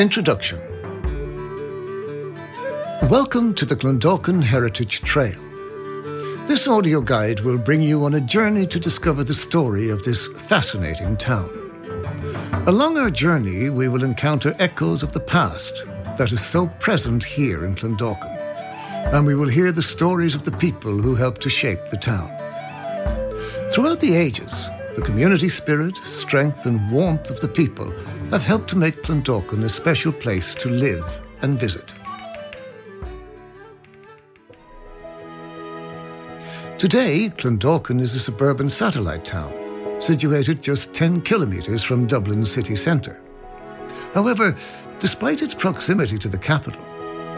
Introduction. Welcome to the Clondalkin Heritage Trail. This audio guide will bring you on a journey to discover the story of this fascinating town. Along our journey, we will encounter echoes of the past that is so present here in Clondalkin, and we will hear the stories of the people who helped to shape the town. Throughout the ages, the community spirit, strength and warmth of the people have helped to make Clondalkin a special place to live and visit. Today, Clondalkin is a suburban satellite town, situated just 10 kilometres from Dublin city centre. However, despite its proximity to the capital,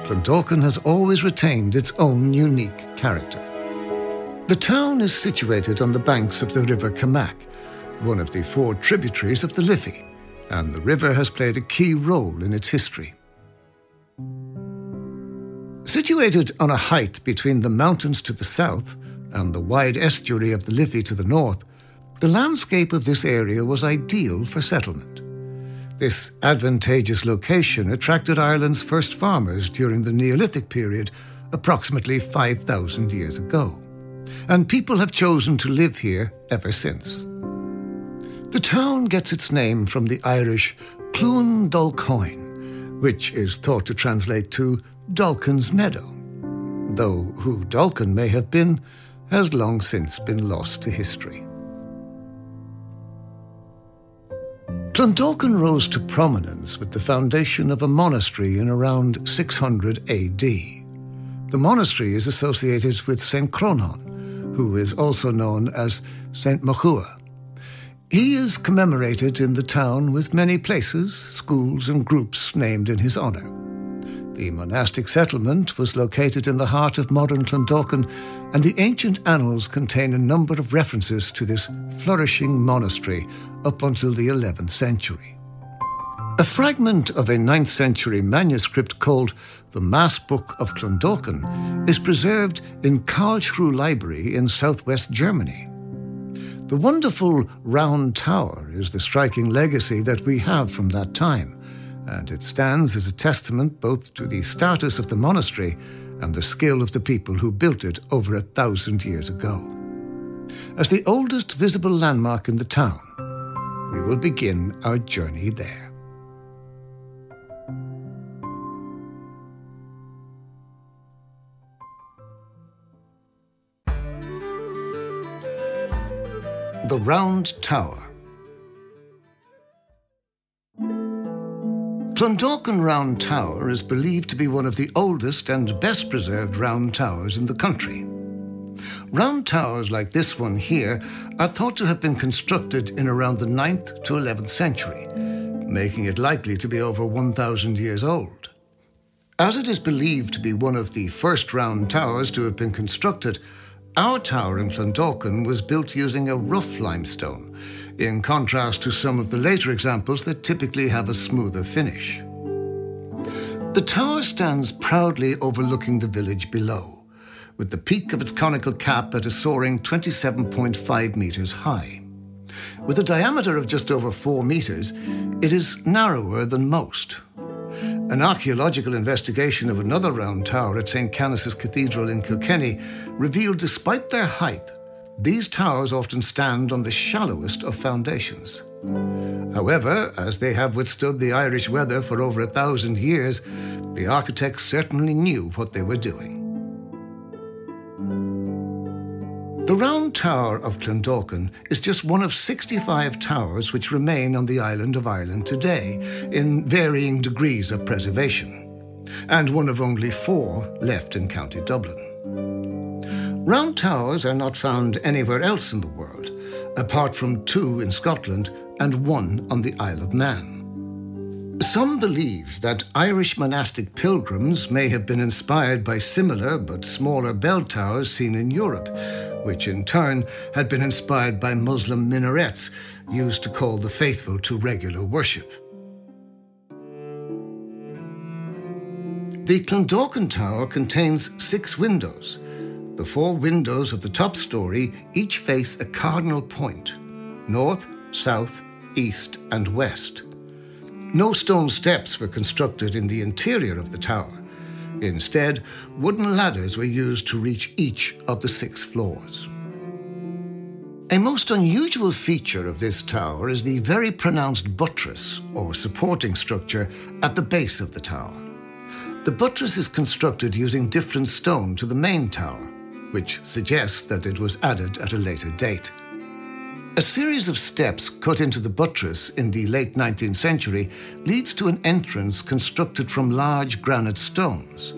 Clondalkin has always retained its own unique character. The town is situated on the banks of the River Camac, one of the 4 tributaries of the Liffey, and the river has played a key role in its history. Situated on a height between the mountains to the south and the wide estuary of the Liffey to the north, the landscape of this area was ideal for settlement. This advantageous location attracted Ireland's first farmers during the Neolithic period, approximately 5,000 years ago, and people have chosen to live here ever since. The town gets its name from the Irish Cluain Dolcáin, which is thought to translate to Dolcan's Meadow, though who Dolcan may have been has long since been lost to history. Clondalkin rose to prominence with the foundation of a monastery in around 600 AD. The monastery is associated with St Crónán, who is also known as St Mochua. He is commemorated in the town with many places, schools and groups named in his honour. The monastic settlement was located in the heart of modern Clondalkin, and the ancient annals contain a number of references to this flourishing monastery up until the 11th century. A fragment of a 9th century manuscript called the Mass Book of Clondalkin is preserved in Karlsruhe Library in southwest Germany. The wonderful round tower is the striking legacy that we have from that time, and it stands as a testament both to the status of the monastery and the skill of the people who built it over 1,000 years ago. As the oldest visible landmark in the town, we will begin our journey there. The Round Tower. Clondalkin Round Tower is believed to be one of the oldest and best preserved round towers in the country. Round towers like this one here are thought to have been constructed in around the 9th to 11th century, making it likely to be over 1,000 years old. As it is believed to be one of the first round towers to have been constructed, our tower in Clondalkin was built using a rough limestone, in contrast to some of the later examples that typically have a smoother finish. The tower stands proudly overlooking the village below, with the peak of its conical cap at a soaring 27.5 metres high. With a diameter of just over 4 metres, it is narrower than most. An archaeological investigation of another round tower at St Canice's Cathedral in Kilkenny revealed, despite their height, these towers often stand on the shallowest of foundations. However, as they have withstood the Irish weather for over 1,000 years, the architects certainly knew what they were doing. The Round Tower of Clondalkin is just one of 65 towers which remain on the island of Ireland today, in varying degrees of preservation, and one of only 4 left in County Dublin. Round towers are not found anywhere else in the world, apart from 2 in Scotland and 1 on the Isle of Man. Some believe that Irish monastic pilgrims may have been inspired by similar but smaller bell towers seen in Europe, which in turn had been inspired by Muslim minarets used to call the faithful to regular worship. The Clondalkin Tower contains 6 windows. The 4 windows of the top story each face a cardinal point: north, south, east and west. No stone steps were constructed in the interior of the tower. Instead, wooden ladders were used to reach each of the 6 floors. A most unusual feature of this tower is the very pronounced buttress, or supporting structure, at the base of the tower. The buttress is constructed using different stone to the main tower, which suggests that it was added at a later date. A series of steps cut into the buttress in the late 19th century leads to an entrance constructed from large granite stones.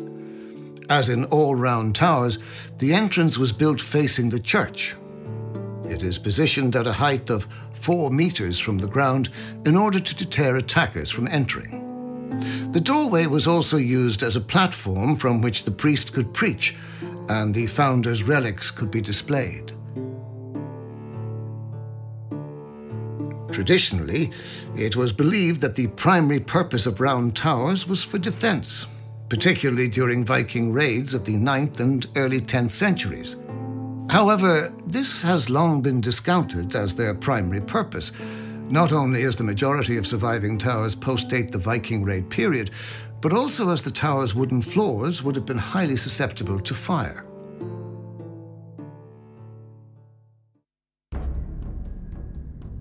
As in all round towers, the entrance was built facing the church. It is positioned at a height of 4 meters from the ground in order to deter attackers from entering. The doorway was also used as a platform from which the priest could preach, and the founder's relics could be displayed. Traditionally, it was believed that the primary purpose of round towers was for defense, particularly during Viking raids of the 9th and early 10th centuries. However, this has long been discounted as their primary purpose, not only as the majority of surviving towers post-date the Viking raid period, but also as the tower's wooden floors would have been highly susceptible to fire.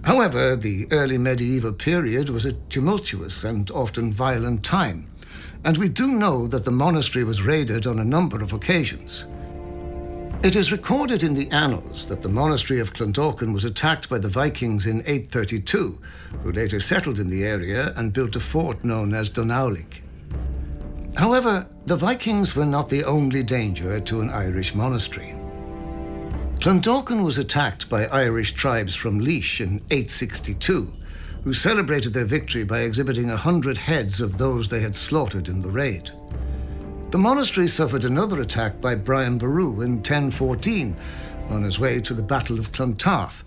However, the early medieval period was a tumultuous and often violent time, and we do know that the monastery was raided on a number of occasions. It is recorded in the annals that the monastery of Clondalkin was attacked by the Vikings in 832, who later settled in the area and built a fort known as Donaulig. However, the Vikings were not the only danger to an Irish monastery. Clondalkin was attacked by Irish tribes from Laois in 862, who celebrated their victory by exhibiting 100 heads of those they had slaughtered in the raid. The monastery suffered another attack by Brian Boru in 1014 on his way to the Battle of Clontarf,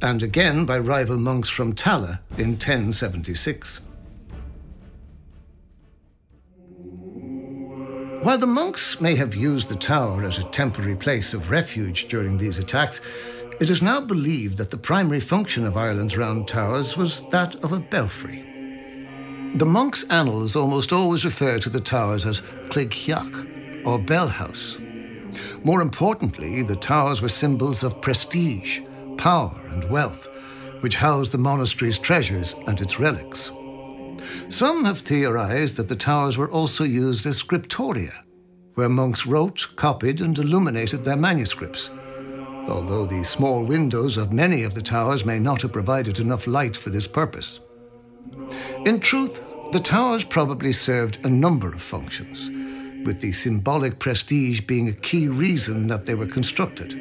and again by rival monks from Talla in 1076. While the monks may have used the tower as a temporary place of refuge during these attacks, it is now believed that the primary function of Ireland's round towers was that of a belfry. The monks' annals almost always refer to the towers as Clighiach, or bell house. More importantly, the towers were symbols of prestige, power and wealth, which housed the monastery's treasures and its relics. Some have theorized that the towers were also used as scriptoria, where monks wrote, copied and illuminated their manuscripts, although the small windows of many of the towers may not have provided enough light for this purpose. In truth, the towers probably served a number of functions, with the symbolic prestige being a key reason that they were constructed.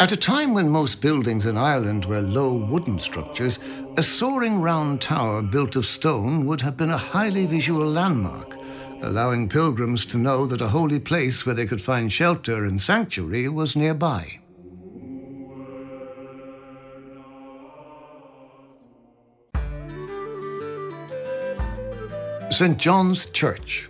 At a time when most buildings in Ireland were low wooden structures, a soaring round tower built of stone would have been a highly visual landmark, allowing pilgrims to know that a holy place where they could find shelter and sanctuary was nearby. St. John's Church.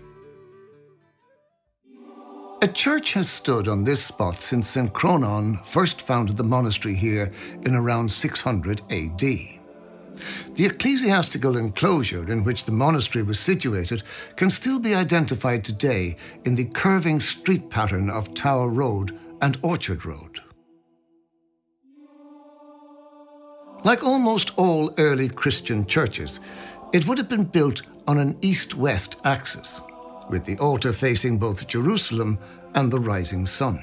A church has stood on this spot since St. Crónán first founded the monastery here in around 600 AD. The ecclesiastical enclosure in which the monastery was situated can still be identified today in the curving street pattern of Tower Road and Orchard Road. Like almost all early Christian churches, it would have been built on an east-west axis, with the altar facing both Jerusalem and the rising sun.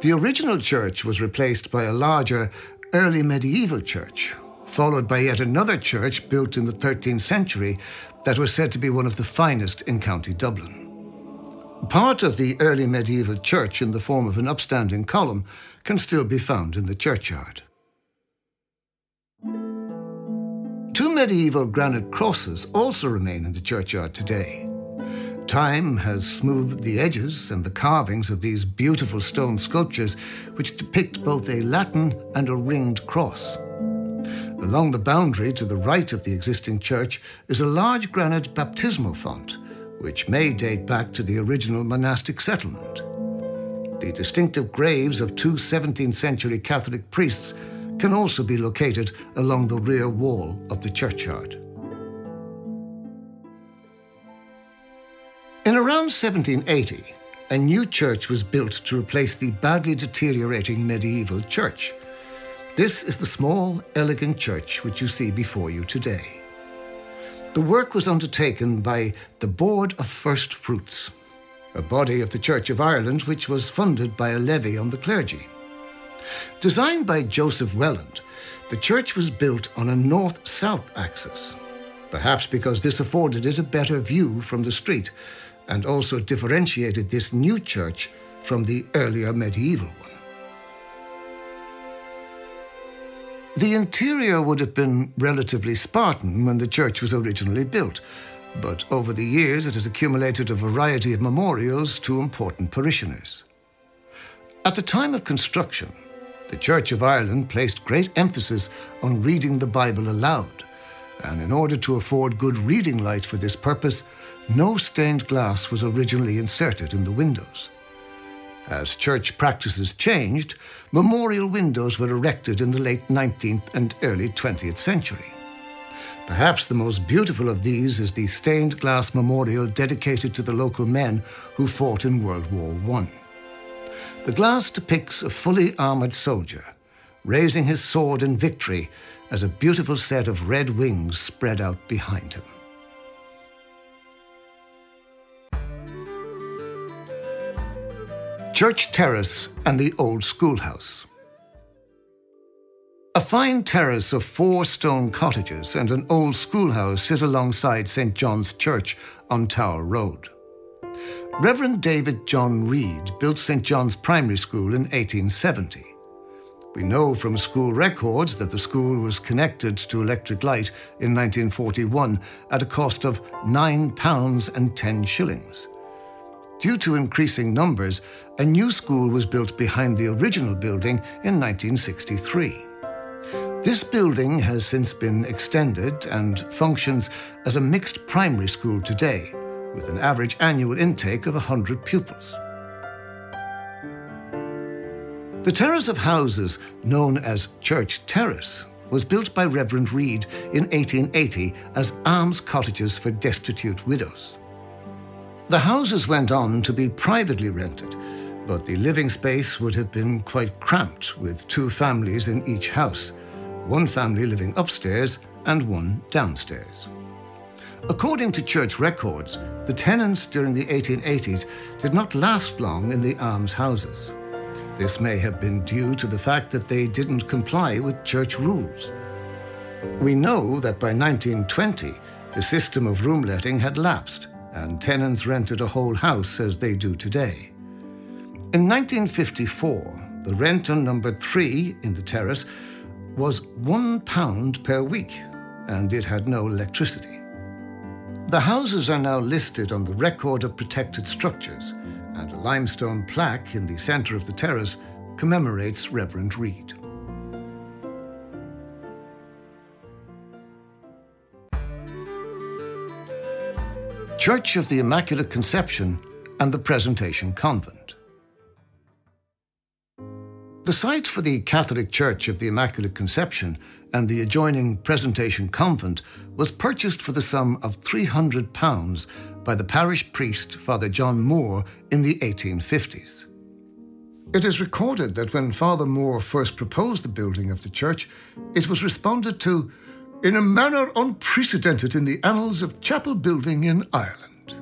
The original church was replaced by a larger, early medieval church, followed by yet another church built in the 13th century that was said to be one of the finest in County Dublin. Part of the early medieval church in the form of an upstanding column can still be found in the churchyard. 2 medieval granite crosses also remain in the churchyard today. Time has smoothed the edges and the carvings of these beautiful stone sculptures, which depict both a Latin and a ringed cross. Along the boundary to the right of the existing church is a large granite baptismal font, which may date back to the original monastic settlement. The distinctive graves of 2 17th century Catholic priests can also be located along the rear wall of the churchyard. around 1780, a new church was built to replace the badly deteriorating medieval church. This is the small, elegant church which you see before you today. The work was undertaken by the Board of First Fruits, a body of the Church of Ireland which was funded by a levy on the clergy. Designed by Joseph Welland, the church was built on a north-south axis, perhaps because this afforded it a better view from the street and also differentiated this new church from the earlier medieval one. The interior would have been relatively Spartan when the church was originally built, but over the years it has accumulated a variety of memorials to important parishioners. At the time of construction, the Church of Ireland placed great emphasis on reading the Bible aloud, and in order to afford good reading light for this purpose, no stained glass was originally inserted in the windows. As church practices changed, memorial windows were erected in the late 19th and early 20th century. Perhaps the most beautiful of these is the stained glass memorial dedicated to the local men who fought in World War I. The glass depicts a fully armoured soldier raising his sword in victory as a beautiful set of red wings spread out behind him. Church Terrace and the Old Schoolhouse. A fine terrace of four stone cottages and an old schoolhouse sit alongside St John's Church on Tower Road. Reverend David John Reid built St John's Primary School in 1870. We know from school records that the school was connected to electric light in 1941 at a cost of £9 and 10 shillings. Due to increasing numbers, a new school was built behind the original building in 1963. This building has since been extended and functions as a mixed primary school today, with an average annual intake of 100 pupils. The terrace of houses, known as Church Terrace, was built by Reverend Reid in 1880 as alms cottages for destitute widows. The houses went on to be privately rented, but the living space would have been quite cramped with two families in each house, one family living upstairs and one downstairs. According to church records, the tenants during the 1880s did not last long in the almshouses. This may have been due to the fact that they didn't comply with church rules. We know that by 1920, the system of room letting had lapsed, and tenants rented a whole house as they do today. In 1954, the rent on number 3 in the terrace was £1 per week, and it had no electricity. The houses are now listed on the Record of Protected Structures, and a limestone plaque in the centre of the terrace commemorates Reverend Reid. Church of the Immaculate Conception and the Presentation Convent. The site for the Catholic Church of the Immaculate Conception and the adjoining Presentation Convent was purchased for the sum of £300 by the parish priest, Father John Moore, in the 1850s. It is recorded that when Father Moore first proposed the building of the church, it was responded to in a manner unprecedented in the annals of chapel building in Ireland.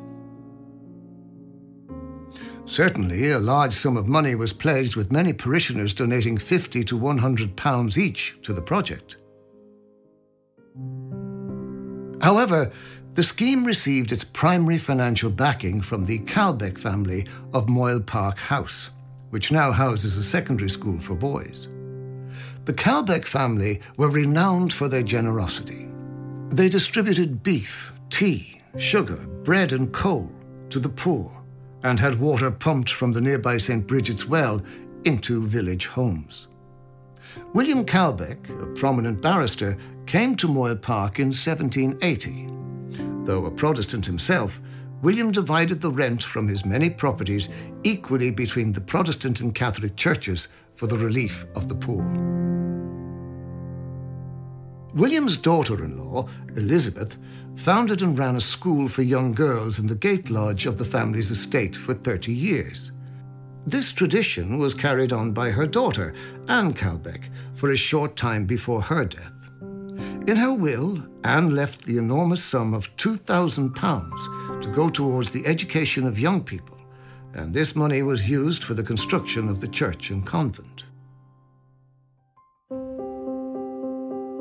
Certainly, a large sum of money was pledged, with many parishioners donating £50 to £100 each to the project. However, the scheme received its primary financial backing from the Colbeck family of Moyle Park House, which now houses a secondary school for boys. The Colbeck family were renowned for their generosity. They distributed beef, tea, sugar, bread and coal to the poor, and had water pumped from the nearby St Bridget's Well into village homes. William Colbeck, a prominent barrister, came to Moyle Park in 1780. Though a Protestant himself, William divided the rent from his many properties equally between the Protestant and Catholic churches for the relief of the poor. William's daughter-in-law, Elizabeth, founded and ran a school for young girls in the gate lodge of the family's estate for 30 years. This tradition was carried on by her daughter, Anne Colbeck, for a short time before her death. In her will, Anne left the enormous sum of £2,000 to go towards the education of young people, and this money was used for the construction of the church and convent.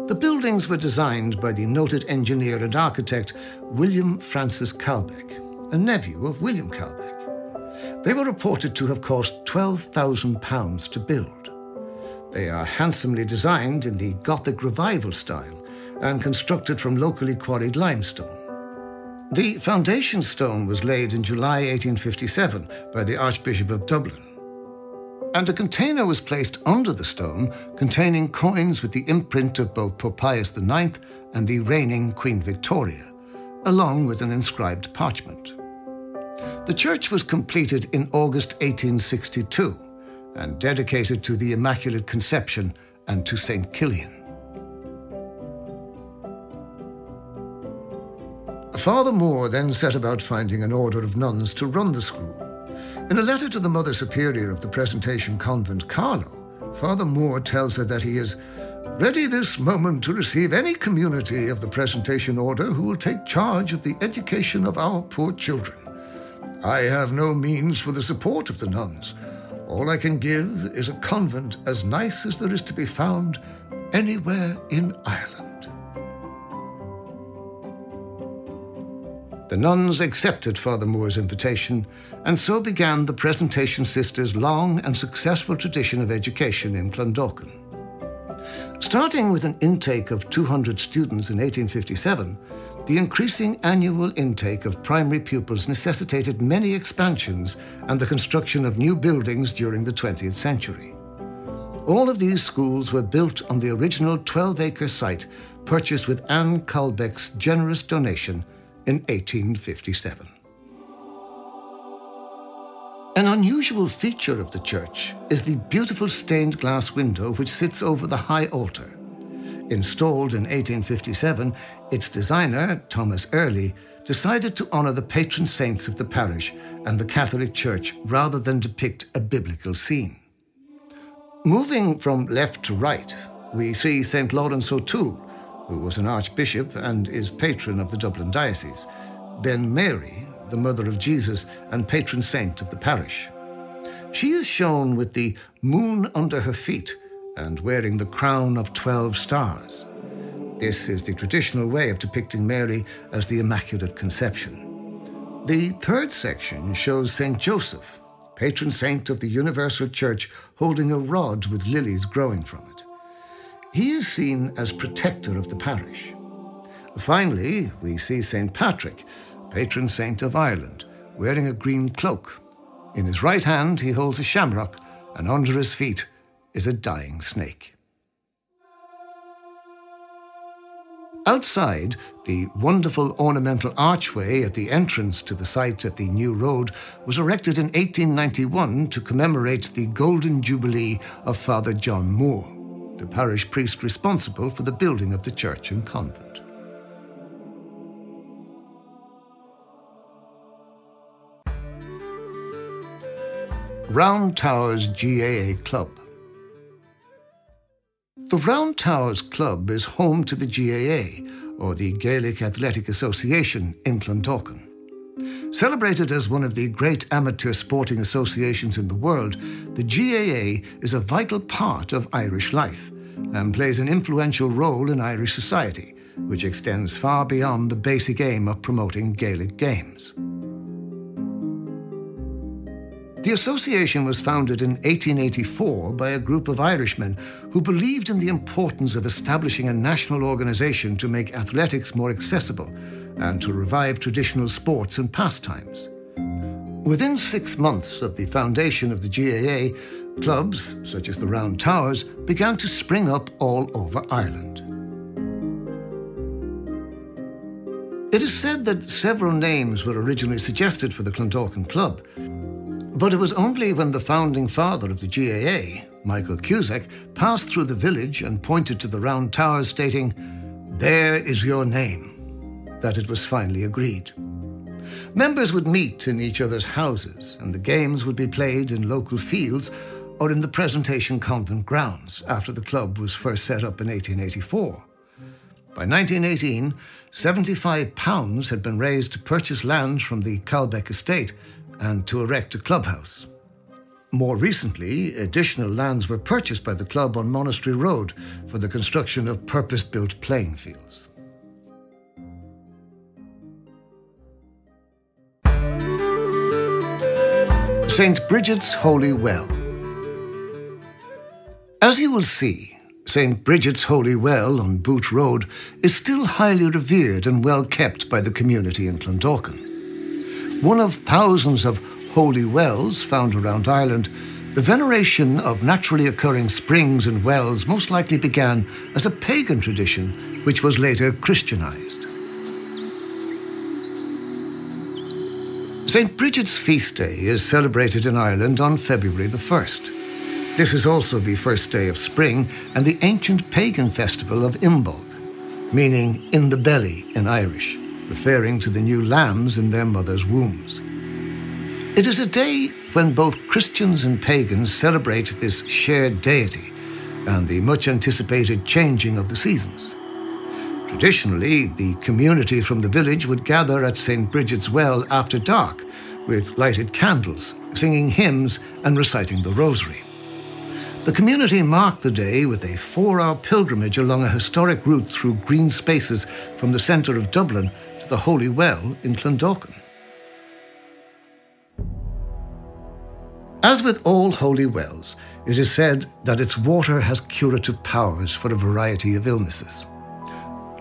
The buildings were designed by the noted engineer and architect William Francis Colbeck, a nephew of William Colbeck. They were reported to have cost £12,000 to build. They are handsomely designed in the Gothic Revival style and constructed from locally quarried limestone. The foundation stone was laid in July 1857 by the Archbishop of Dublin, and a container was placed under the stone containing coins with the imprint of both Pope Pius IX and the reigning Queen Victoria, along with an inscribed parchment. The church was completed in August 1862 and dedicated to the Immaculate Conception and to St. Kilian. Father Moore then set about finding an order of nuns to run the school. In a letter to the Mother Superior of the Presentation Convent, Carlow, Father Moore tells her that he is ready this moment to receive any community of the Presentation Order who will take charge of the education of our poor children. I have no means for the support of the nuns. All I can give is a convent as nice as there is to be found anywhere in Ireland. The nuns accepted Father Moore's invitation, and so began the Presentation Sisters' long and successful tradition of education in Clondalkin. Starting with an intake of 200 students in 1857, the increasing annual intake of primary pupils necessitated many expansions and the construction of new buildings during the 20th century. All of these schools were built on the original 12-acre site purchased with Anne Colbeck's generous donation in 1857. An unusual feature of the church is the beautiful stained glass window which sits over the high altar. Installed in 1857, its designer, Thomas Early, decided to honour the patron saints of the parish and the Catholic Church rather than depict a biblical scene. Moving from left to right, we see St Lawrence O'Toole, who was an archbishop and is patron of the Dublin diocese, then Mary, the mother of Jesus and patron saint of the parish. She is shown with the moon under her feet and wearing the crown of 12 stars. This is the traditional way of depicting Mary as the Immaculate Conception. The third section shows St. Joseph, patron saint of the Universal Church, holding a rod with lilies growing from it. He is seen as protector of the parish. Finally, we see St. Patrick, patron saint of Ireland, wearing a green cloak. In his right hand, he holds a shamrock, and under his feet is a dying snake. Outside, the wonderful ornamental archway at the entrance to the site at the New Road was erected in 1891 to commemorate the Golden Jubilee of Father John Moore, the parish priest responsible for the building of the church and convent. Round Towers GAA Club. The Round Towers Club is home to the GAA, or the Gaelic Athletic Association, in Clondalkin. Celebrated as one of the great amateur sporting associations in the world, the GAA is a vital part of Irish life and plays an influential role in Irish society, which extends far beyond the basic aim of promoting Gaelic games. The association was founded in 1884 by a group of Irishmen who believed in the importance of establishing a national organisation to make athletics more accessible and to revive traditional sports and pastimes. Within 6 months of the foundation of the GAA, clubs, such as the Round Towers, began to spring up all over Ireland. It is said that several names were originally suggested for the Clondalkin Club, but it was only when the founding father of the GAA, Michael Cusack, passed through the village and pointed to the Round Towers, stating, "There is your name," that it was finally agreed. Members would meet in each other's houses, and the games would be played in local fields or in the Presentation Convent grounds after the club was first set up in 1884. By 1918, £75 had been raised to purchase land from the Colbeck estate and to erect a clubhouse. More recently, additional lands were purchased by the club on Monastery Road for the construction of purpose-built playing fields. St Bridget's Holy Well. As you will see, St Bridget's Holy Well on Boot Road is still highly revered and well kept by the community in Clondalkin. One of thousands of holy wells found around Ireland, the veneration of naturally occurring springs and wells most likely began as a pagan tradition, which was later Christianized. St. Bridget's feast day is celebrated in Ireland on February the 1st. This is also the first day of spring and the ancient pagan festival of Imbolc, meaning in the belly in Irish, referring to the new lambs in their mothers' wombs. It is a day when both Christians and pagans celebrate this shared deity and the much-anticipated changing of the seasons. Traditionally, the community from the village would gather at St. Bridget's Well after dark with lighted candles, singing hymns and reciting the rosary. The community marked the day with a 4-hour pilgrimage along a historic route through green spaces from the centre of Dublin to the Holy Well in Clondalkin. As with all holy wells, it is said that its water has curative powers for a variety of illnesses.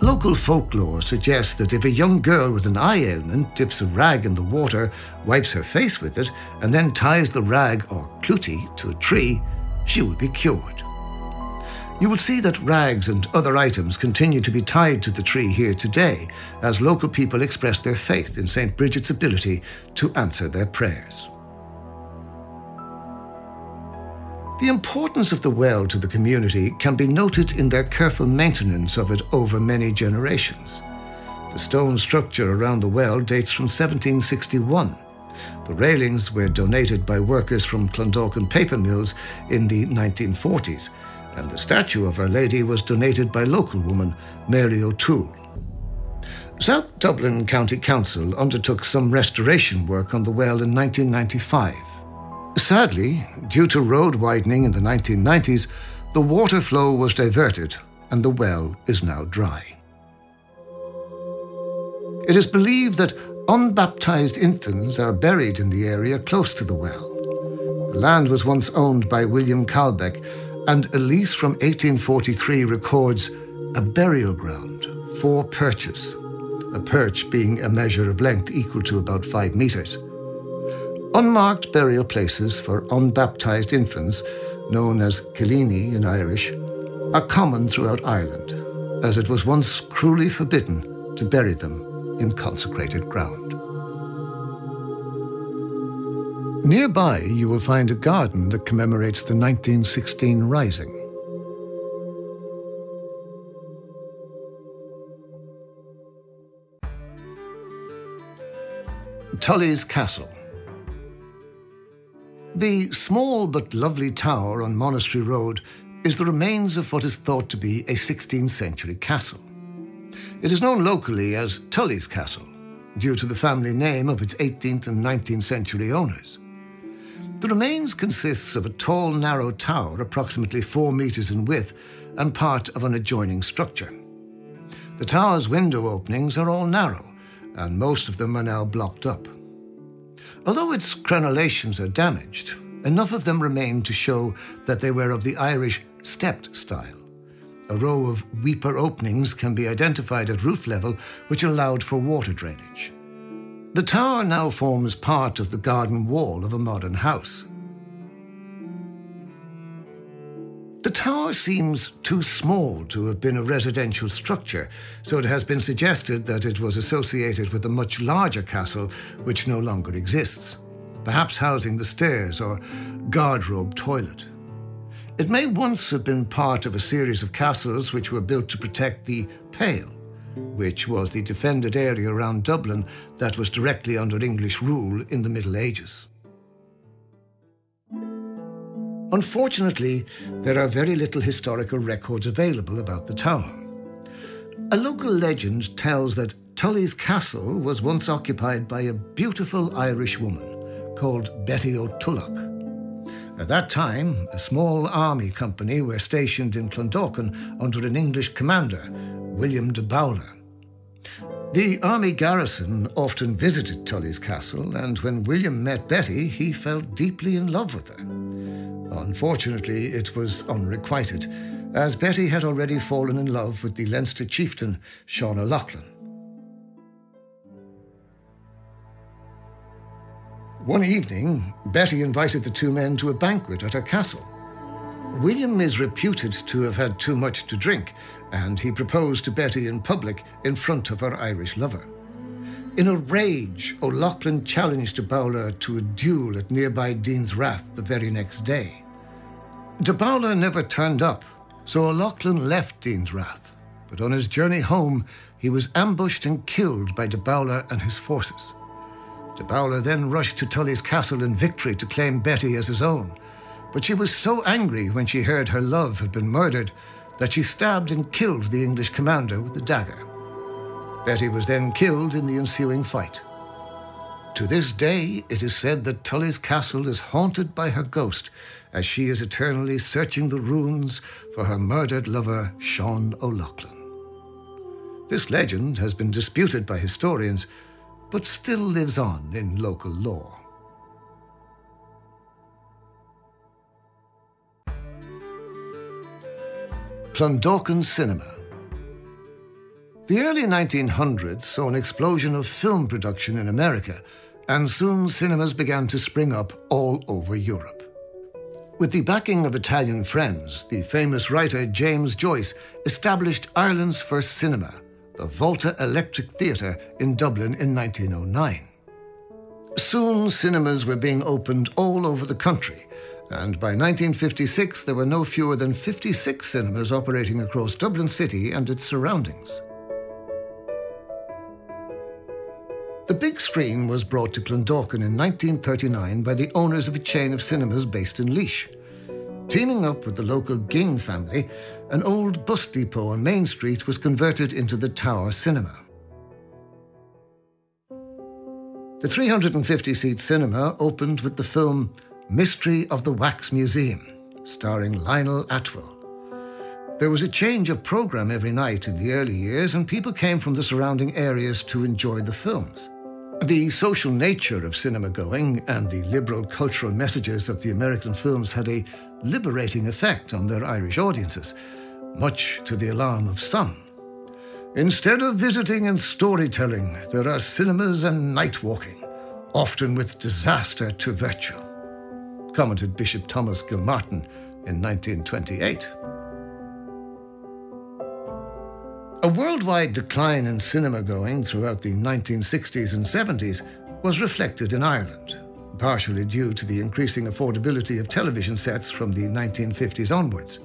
Local folklore suggests that if a young girl with an eye ailment dips a rag in the water, wipes her face with it, and then ties the rag or clutie to a tree, she will be cured. You will see that rags and other items continue to be tied to the tree here today, as local people express their faith in St. Bridget's ability to answer their prayers. The importance of the well to the community can be noted in their careful maintenance of it over many generations. The stone structure around the well dates from 1761. The railings were donated by workers from Clondalkin paper mills in the 1940s, and the statue of Our Lady was donated by local woman Mary O'Toole. South Dublin County Council undertook some restoration work on the well in 1995. Sadly, due to road widening in the 1990s, the water flow was diverted and the well is now dry. It is believed that unbaptized infants are buried in the area close to the well. The land was once owned by William Colbeck, and a lease from 1843 records a burial ground for perches, a perch being a measure of length equal to about 5 meters. Unmarked burial places for unbaptized infants, known as Kilkenny in Irish, are common throughout Ireland, as it was once cruelly forbidden to bury them in consecrated ground. Nearby, you will find a garden that commemorates the 1916 Rising. Tully's Castle. The small but lovely tower on Monastery Road is the remains of what is thought to be a 16th century castle. It is known locally as Tully's Castle, due to the family name of its 18th and 19th century owners. The remains consists of a tall, narrow tower approximately 4 meters in width and part of an adjoining structure. The tower's window openings are all narrow, and most of them are now blocked up. Although its crenellations are damaged, enough of them remain to show that they were of the Irish stepped style. A row of weeper openings can be identified at roof level, which allowed for water drainage. The tower now forms part of the garden wall of a modern house. The tower seems too small to have been a residential structure, so it has been suggested that it was associated with a much larger castle which no longer exists, perhaps housing the stairs or guard robe toilet. It may once have been part of a series of castles which were built to protect the Pale, which was the defended area around Dublin that was directly under English rule in the Middle Ages. Unfortunately, there are very little historical records available about the tower. A local legend tells that Tully's Castle was once occupied by a beautiful Irish woman called Betty O'Tulloch. At that time, a small army company were stationed in Clondalkin under an English commander, William de Bowler. The army garrison often visited Tully's Castle, and when William met Betty, he fell deeply in love with her. Unfortunately, it was unrequited, as Betty had already fallen in love with the Leinster chieftain, Seán O'Loughlin. One evening, Betty invited the two men to a banquet at her castle. William is reputed to have had too much to drink, and he proposed to Betty in public in front of her Irish lover. In a rage, O'Loughlin challenged de Bowler to a duel at nearby Dean's Wrath the very next day. De Bowler never turned up, so O'Loughlin left Dean's Wrath, but on his journey home, he was ambushed and killed by de Bowler and his forces. De Bowler then rushed to Tully's Castle in victory to claim Betty as his own, but she was so angry when she heard her love had been murdered that she stabbed and killed the English commander with a dagger. Betty was then killed in the ensuing fight. To this day, it is said that Tully's Castle is haunted by her ghost as she is eternally searching the ruins for her murdered lover, Seán O'Loughlin. This legend has been disputed by historians, but still lives on in local lore. Clondalkin cinema. The early 1900s saw an explosion of film production in America, and soon cinemas began to spring up all over Europe. With the backing of Italian friends, the famous writer James Joyce established Ireland's first cinema, the Volta Electric Theatre in Dublin in 1909. Soon, cinemas were being opened all over the country, and by 1956, there were no fewer than 56 cinemas operating across Dublin City and its surroundings. The big screen was brought to Clondalkin in 1939 by the owners of a chain of cinemas based in Laois. Teaming up with the local Ging family, an old bus depot on Main Street was converted into the Tower Cinema. The 350-seat cinema opened with the film Mystery of the Wax Museum, starring Lionel Atwill. There was a change of programme every night in the early years, and people came from the surrounding areas to enjoy the films. The social nature of cinema-going and the liberal cultural messages of the American films had a liberating effect on their Irish audiences, much to the alarm of some. Instead of visiting and storytelling, there are cinemas and night walking, often with disaster to virtue, commented Bishop Thomas Gilmartin in 1928. A worldwide decline in cinema-going throughout the 1960s and 70s was reflected in Ireland, partially due to the increasing affordability of television sets from the 1950s onwards.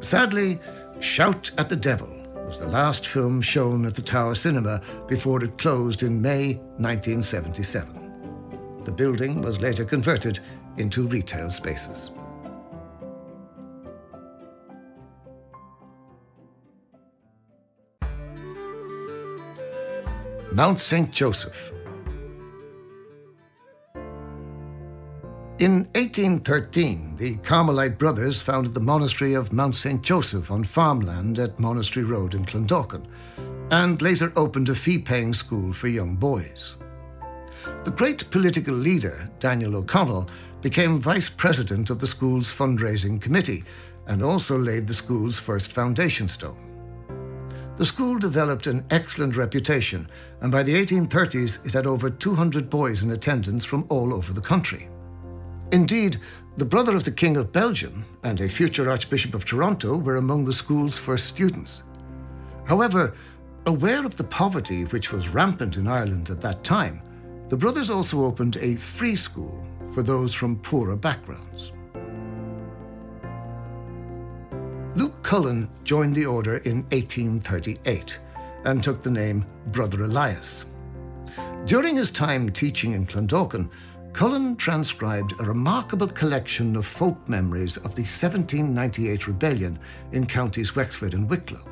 Sadly, Shout at the Devil was the last film shown at the Tower Cinema before it closed in May 1977. The building was later converted into retail spaces. Mount St. Joseph. In 1813, the Carmelite brothers founded the monastery of Mount St. Joseph on farmland at Monastery Road in Clondalkin, and later opened a fee-paying school for young boys. The great political leader, Daniel O'Connell, became vice president of the school's fundraising committee and also laid the school's first foundation stone. The school developed an excellent reputation, and by the 1830s, it had over 200 boys in attendance from all over the country. Indeed, the brother of the King of Belgium and a future Archbishop of Toronto were among the school's first students. However, aware of the poverty which was rampant in Ireland at that time, the brothers also opened a free school for those from poorer backgrounds. Cullen joined the order in 1838 and took the name Brother Elias. During his time teaching in Clondalkin, Cullen transcribed a remarkable collection of folk memories of the 1798 rebellion in counties Wexford and Wicklow.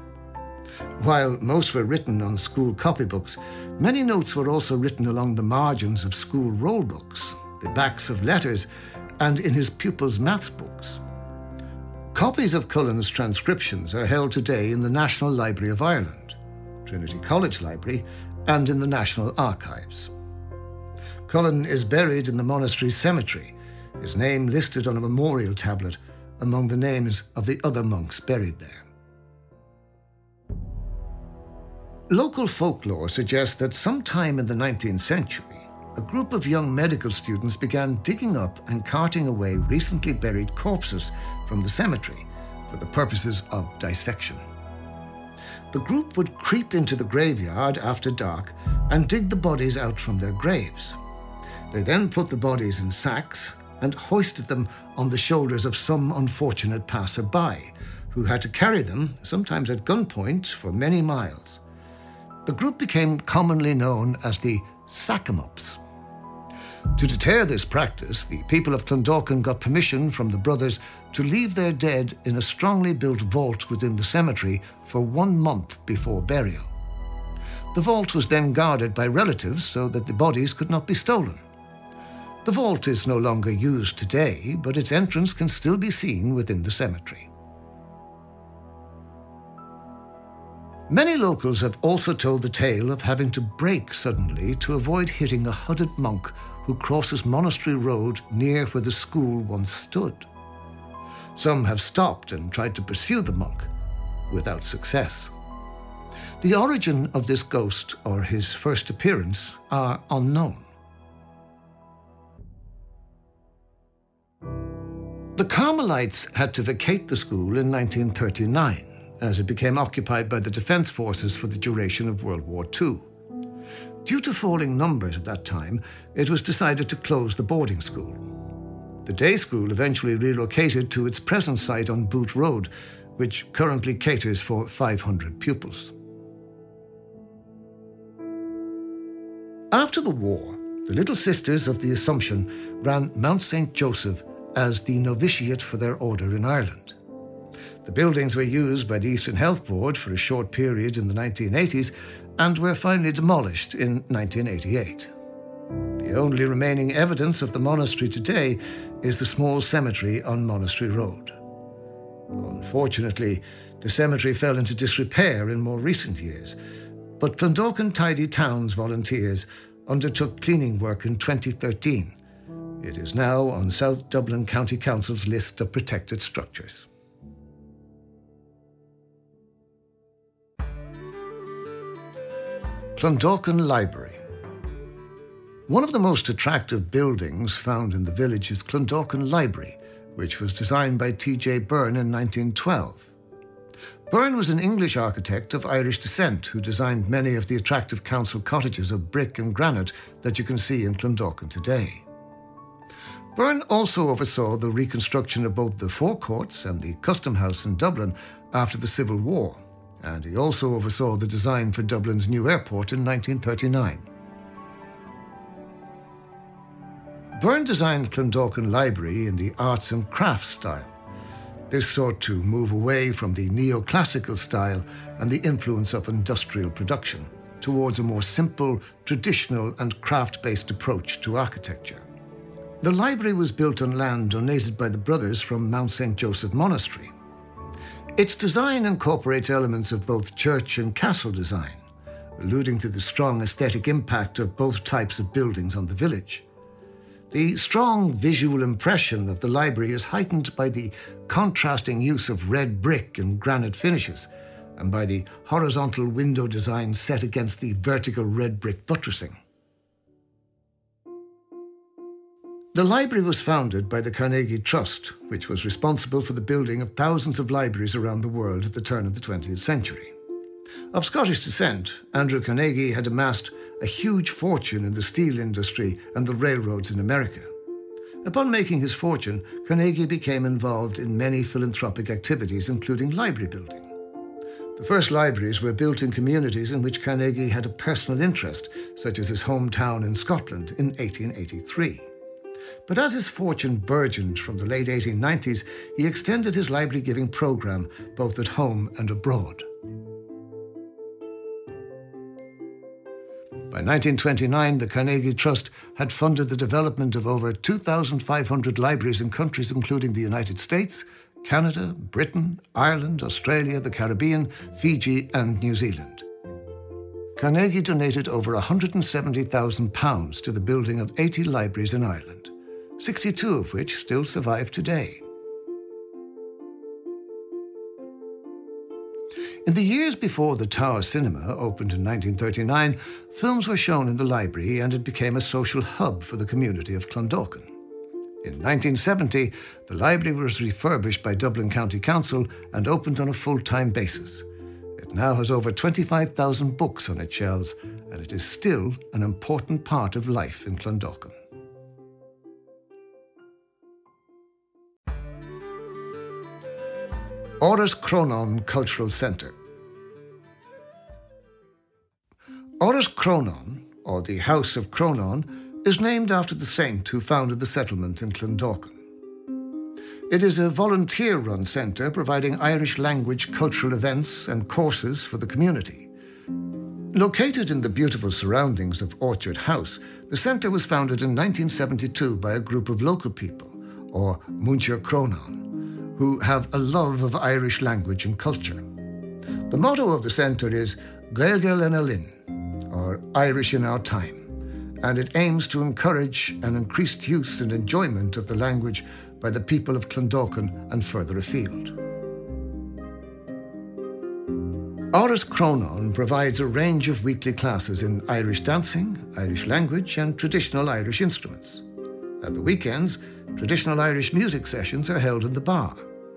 While most were written on school copybooks, many notes were also written along the margins of school roll books, the backs of letters, and in his pupils' maths books. Copies of Cullen's transcriptions are held today in the National Library of Ireland, Trinity College Library, and in the National Archives. Cullen is buried in the monastery cemetery, his name listed on a memorial tablet among the names of the other monks buried there. Local folklore suggests that sometime in the 19th century, a group of young medical students began digging up and carting away recently buried corpses from the cemetery for the purposes of dissection. The group would creep into the graveyard after dark and dig the bodies out from their graves. They then put the bodies in sacks and hoisted them on the shoulders of some unfortunate passer-by, who had to carry them, sometimes at gunpoint, for many miles. The group became commonly known as the Sack-em-ups. To deter this practice, the people of Clondalkin got permission from the brothers to leave their dead in a strongly built vault within the cemetery for 1 month before burial. The vault was then guarded by relatives so that the bodies could not be stolen. The vault is no longer used today, but its entrance can still be seen within the cemetery. Many locals have also told the tale of having to brake suddenly to avoid hitting a hooded monk who crosses Monastery Road near where the school once stood. Some have stopped and tried to pursue the monk, without success. The origin of this ghost, or his first appearance, are unknown. The Carmelites had to vacate the school in 1939. As it became occupied by the Defence Forces for the duration of World War II. Due to falling numbers at that time, it was decided to close the boarding school. The day school eventually relocated to its present site on Boot Road, which currently caters for 500 pupils. After the war, the Little Sisters of the Assumption ran Mount St. Joseph as the novitiate for their order in Ireland. The buildings were used by the Eastern Health Board for a short period in the 1980s and were finally demolished in 1988. The only remaining evidence of the monastery today is the small cemetery on Monastery Road. Unfortunately, the cemetery fell into disrepair in more recent years, but Clondalkin Tidy Towns volunteers undertook cleaning work in 2013. It is now on South Dublin County Council's list of protected structures. Clondalkin Library. One of the most attractive buildings found in the village is Clondalkin Library, which was designed by T.J. Byrne in 1912. Byrne was an English architect of Irish descent who designed many of the attractive council cottages of brick and granite that you can see in Clondalkin today. Byrne also oversaw the reconstruction of both the forecourts and the Custom House in Dublin after the Civil War, and he also oversaw the design for Dublin's new airport in 1939. Byrne designed Clondalkin Library in the arts and crafts style. This sought to move away from the neoclassical style and the influence of industrial production towards a more simple, traditional and craft-based approach to architecture. The library was built on land donated by the brothers from Mount St. Joseph Monastery. Its design incorporates elements of both church and castle design, alluding to the strong aesthetic impact of both types of buildings on the village. The strong visual impression of the library is heightened by the contrasting use of red brick and granite finishes, and by the horizontal window design set against the vertical red brick buttressing. The library was founded by the Carnegie Trust, which was responsible for the building of thousands of libraries around the world at the turn of the 20th century. Of Scottish descent, Andrew Carnegie had amassed a huge fortune in the steel industry and the railroads in America. Upon making his fortune, Carnegie became involved in many philanthropic activities, including library building. The first libraries were built in communities in which Carnegie had a personal interest, such as his hometown in Scotland in 1883. But as his fortune burgeoned from the late 1890s, he extended his library giving program both at home and abroad. By 1929, the Carnegie Trust had funded the development of over 2,500 libraries in countries including the United States, Canada, Britain, Ireland, Australia, the Caribbean, Fiji, and New Zealand. Carnegie donated over £170,000 to the building of 80 libraries in Ireland, 62 of which still survive today. In the years before the Tower Cinema opened in 1939, films were shown in the library and it became a social hub for the community of Clondalkin. In 1970, the library was refurbished by Dublin County Council and opened on a full-time basis. It now has over 25,000 books on its shelves, and it is still an important part of life in Clondalkin. Áras Chrónáin Cultural Centre. Áras Chrónáin, or the House of Chrónáin, is named after the saint who founded the settlement in Clondalkin. It is a volunteer-run centre providing Irish language cultural events and courses for the community. Located in the beautiful surroundings of Orchard House, the centre was founded in 1972 by a group of local people, or Muintir Chrónáin, who have a love of Irish language and culture. The motto of the centre is Gaeilge Lena Linn, or Irish in Our Time, and it aims to encourage an increased use and enjoyment of the language by the people of Clondalkin and further afield. Áras Chrónáin provides a range of weekly classes in Irish dancing, Irish language and traditional Irish instruments. At the weekends, traditional Irish music sessions are held in the bar.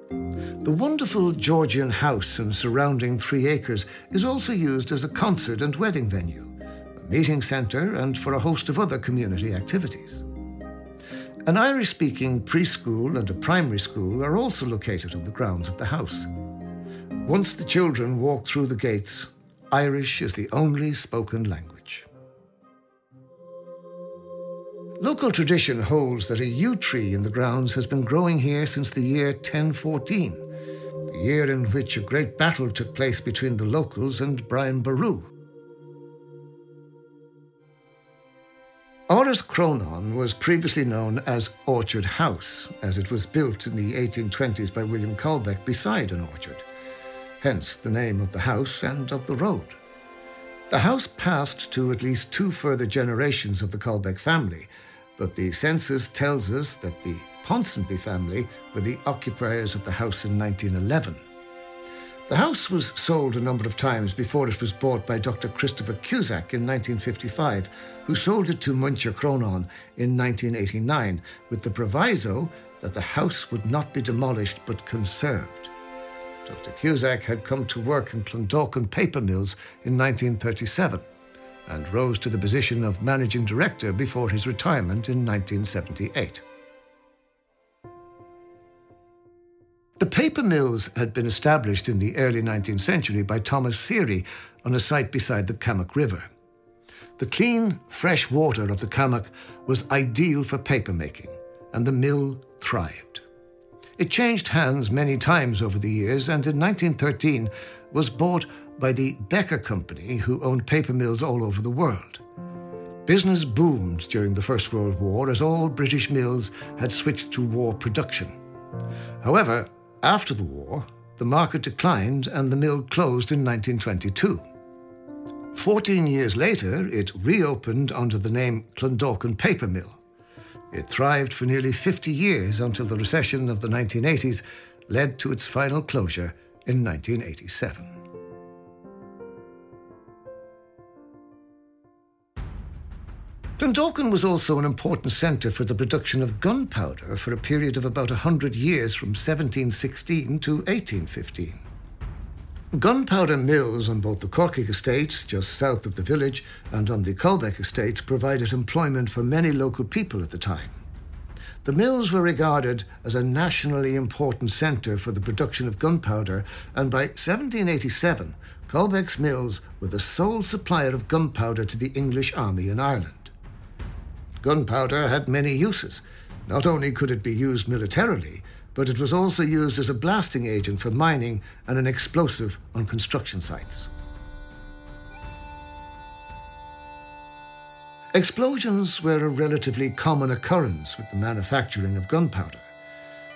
The wonderful Georgian house and surrounding 3 acres is also used as a concert and wedding venue, meeting centre and for a host of other community activities. An Irish-speaking preschool and a primary school are also located on the grounds of the house. Once the children walk through the gates, Irish is the only spoken language. Local tradition holds that a yew tree in the grounds has been growing here since the year 1014, the year in which a great battle took place between the locals and Brian Boru. Áras Chrónáin was previously known as Orchard House, as it was built in the 1820s by William Colbeck beside an orchard, hence the name of the house and of the road. The house passed to at least 2 further generations of the Colbeck family, but the census tells us that the Ponsonby family were the occupiers of the house in 1911. The house was sold a number of times before it was bought by Dr. Christopher Cusack in 1955, who sold it to Muintir Chrónáin in 1989 with the proviso that the house would not be demolished but conserved. Dr. Cusack had come to work in Clondalkin paper mills in 1937 and rose to the position of managing director before his retirement in 1978. The paper mills had been established in the early 19th century by Thomas Early on a site beside the Camac River. The clean, fresh water of the Camac was ideal for papermaking, and the mill thrived. It changed hands many times over the years and in 1913 was bought by the Becker Company, who owned paper mills all over the world. Business boomed during the First World War as all British mills had switched to war production. However, after the war, the market declined and the mill closed in 1922. 14 years later, it reopened under the name Clondalkin Paper Mill. It thrived for nearly 50 years until the recession of the 1980s led to its final closure in 1987. Clondalkin was also an important centre for the production of gunpowder for a period of about 100 years from 1716 to 1815. Gunpowder mills on both the Corkig estate, just south of the village, and on the Colbeck estate provided employment for many local people at the time. The mills were regarded as a nationally important centre for the production of gunpowder, and by 1787, Colbeck's mills were the sole supplier of gunpowder to the English army in Ireland. Gunpowder had many uses. Not only could it be used militarily, but it was also used as a blasting agent for mining and an explosive on construction sites. Explosions were a relatively common occurrence with the manufacturing of gunpowder.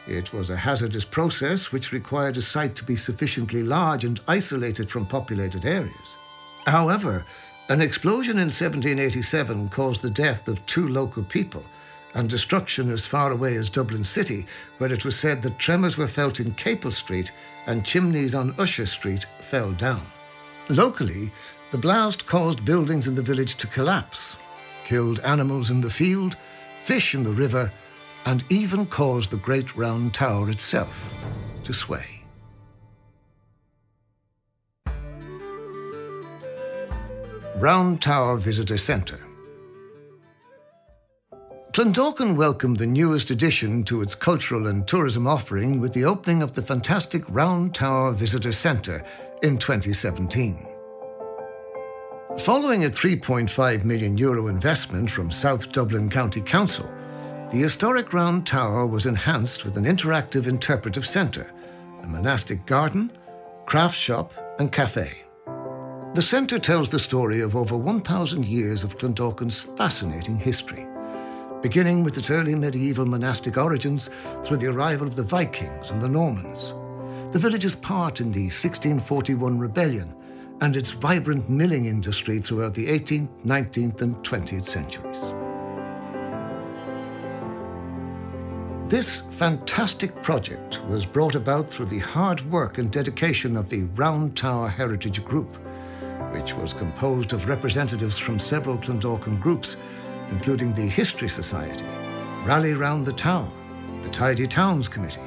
It was a hazardous process which required a site to be sufficiently large and isolated from populated areas. However, an explosion in 1787 caused the death of 2 local people and destruction as far away as Dublin City, where it was said that tremors were felt in Capel Street and chimneys on Usher Street fell down. Locally, the blast caused buildings in the village to collapse, killed animals in the field, fish in the river, and even caused the Great Round Tower itself to sway. Round Tower Visitor Centre. Clondalkin welcomed the newest addition to its cultural and tourism offering with the opening of the fantastic Round Tower Visitor Centre in 2017. Following a €3.5 million investment from South Dublin County Council, the historic Round Tower was enhanced with an interactive interpretive centre, a monastic garden, craft shop and cafe. The centre tells the story of over 1,000 years of Clondalkin's fascinating history, beginning with its early medieval monastic origins through the arrival of the Vikings and the Normans, the village's part in the 1641 rebellion, and its vibrant milling industry throughout the 18th, 19th and 20th centuries. This fantastic project was brought about through the hard work and dedication of the Round Tower Heritage Group, which was composed of representatives from several Clondalkin groups, including the History Society, Rally Round the Tower, the Tidy Towns Committee,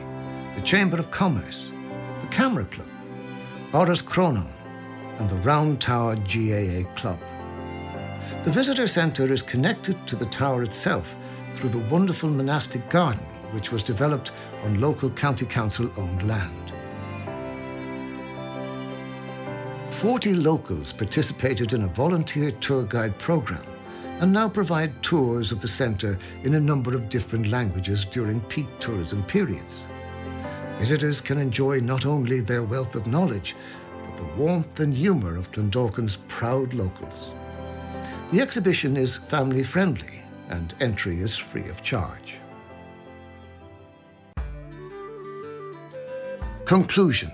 the Chamber of Commerce, the Camera Club, Áras Chrónáin, and the Round Tower GAA Club. The visitor centre is connected to the tower itself through the wonderful monastic garden, which was developed on local county council-owned land. 40 locals participated in a volunteer tour guide programme and now provide tours of the centre in a number of different languages during peak tourism periods. Visitors can enjoy not only their wealth of knowledge, the warmth and humour of Clondalkin's proud locals. The exhibition is family-friendly and entry is free of charge. Conclusion.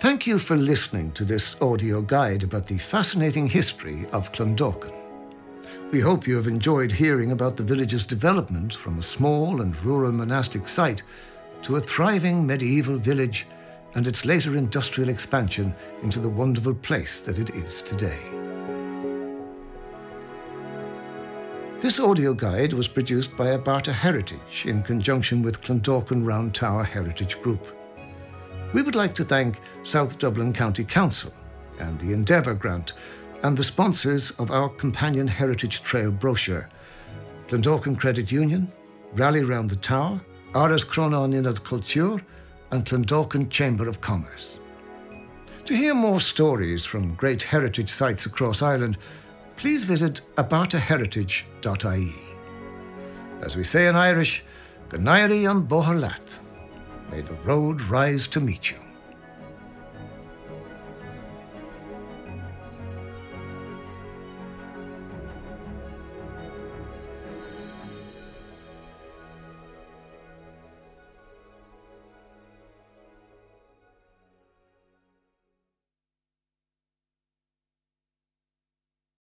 Thank you for listening to this audio guide about the fascinating history of Clondalkin. We hope you have enjoyed hearing about the village's development from a small and rural monastic site to a thriving medieval village and its later industrial expansion into the wonderful place that it is today. This audio guide was produced by Alberta Heritage in conjunction with Clondalkin Round Tower Heritage Group. We would like to thank South Dublin County Council and the Endeavour Grant and the sponsors of our companion Heritage Trail brochure, Clondalkin Credit Union, Rally Round the Tower, Áras Chrónáin in Ad Culture, and Clondalkin Chamber of Commerce. To hear more stories from great heritage sites across Ireland, please visit abartaheritage.ie. As we say in Irish, Gnaire an Bohar Leat. May the road rise to meet you.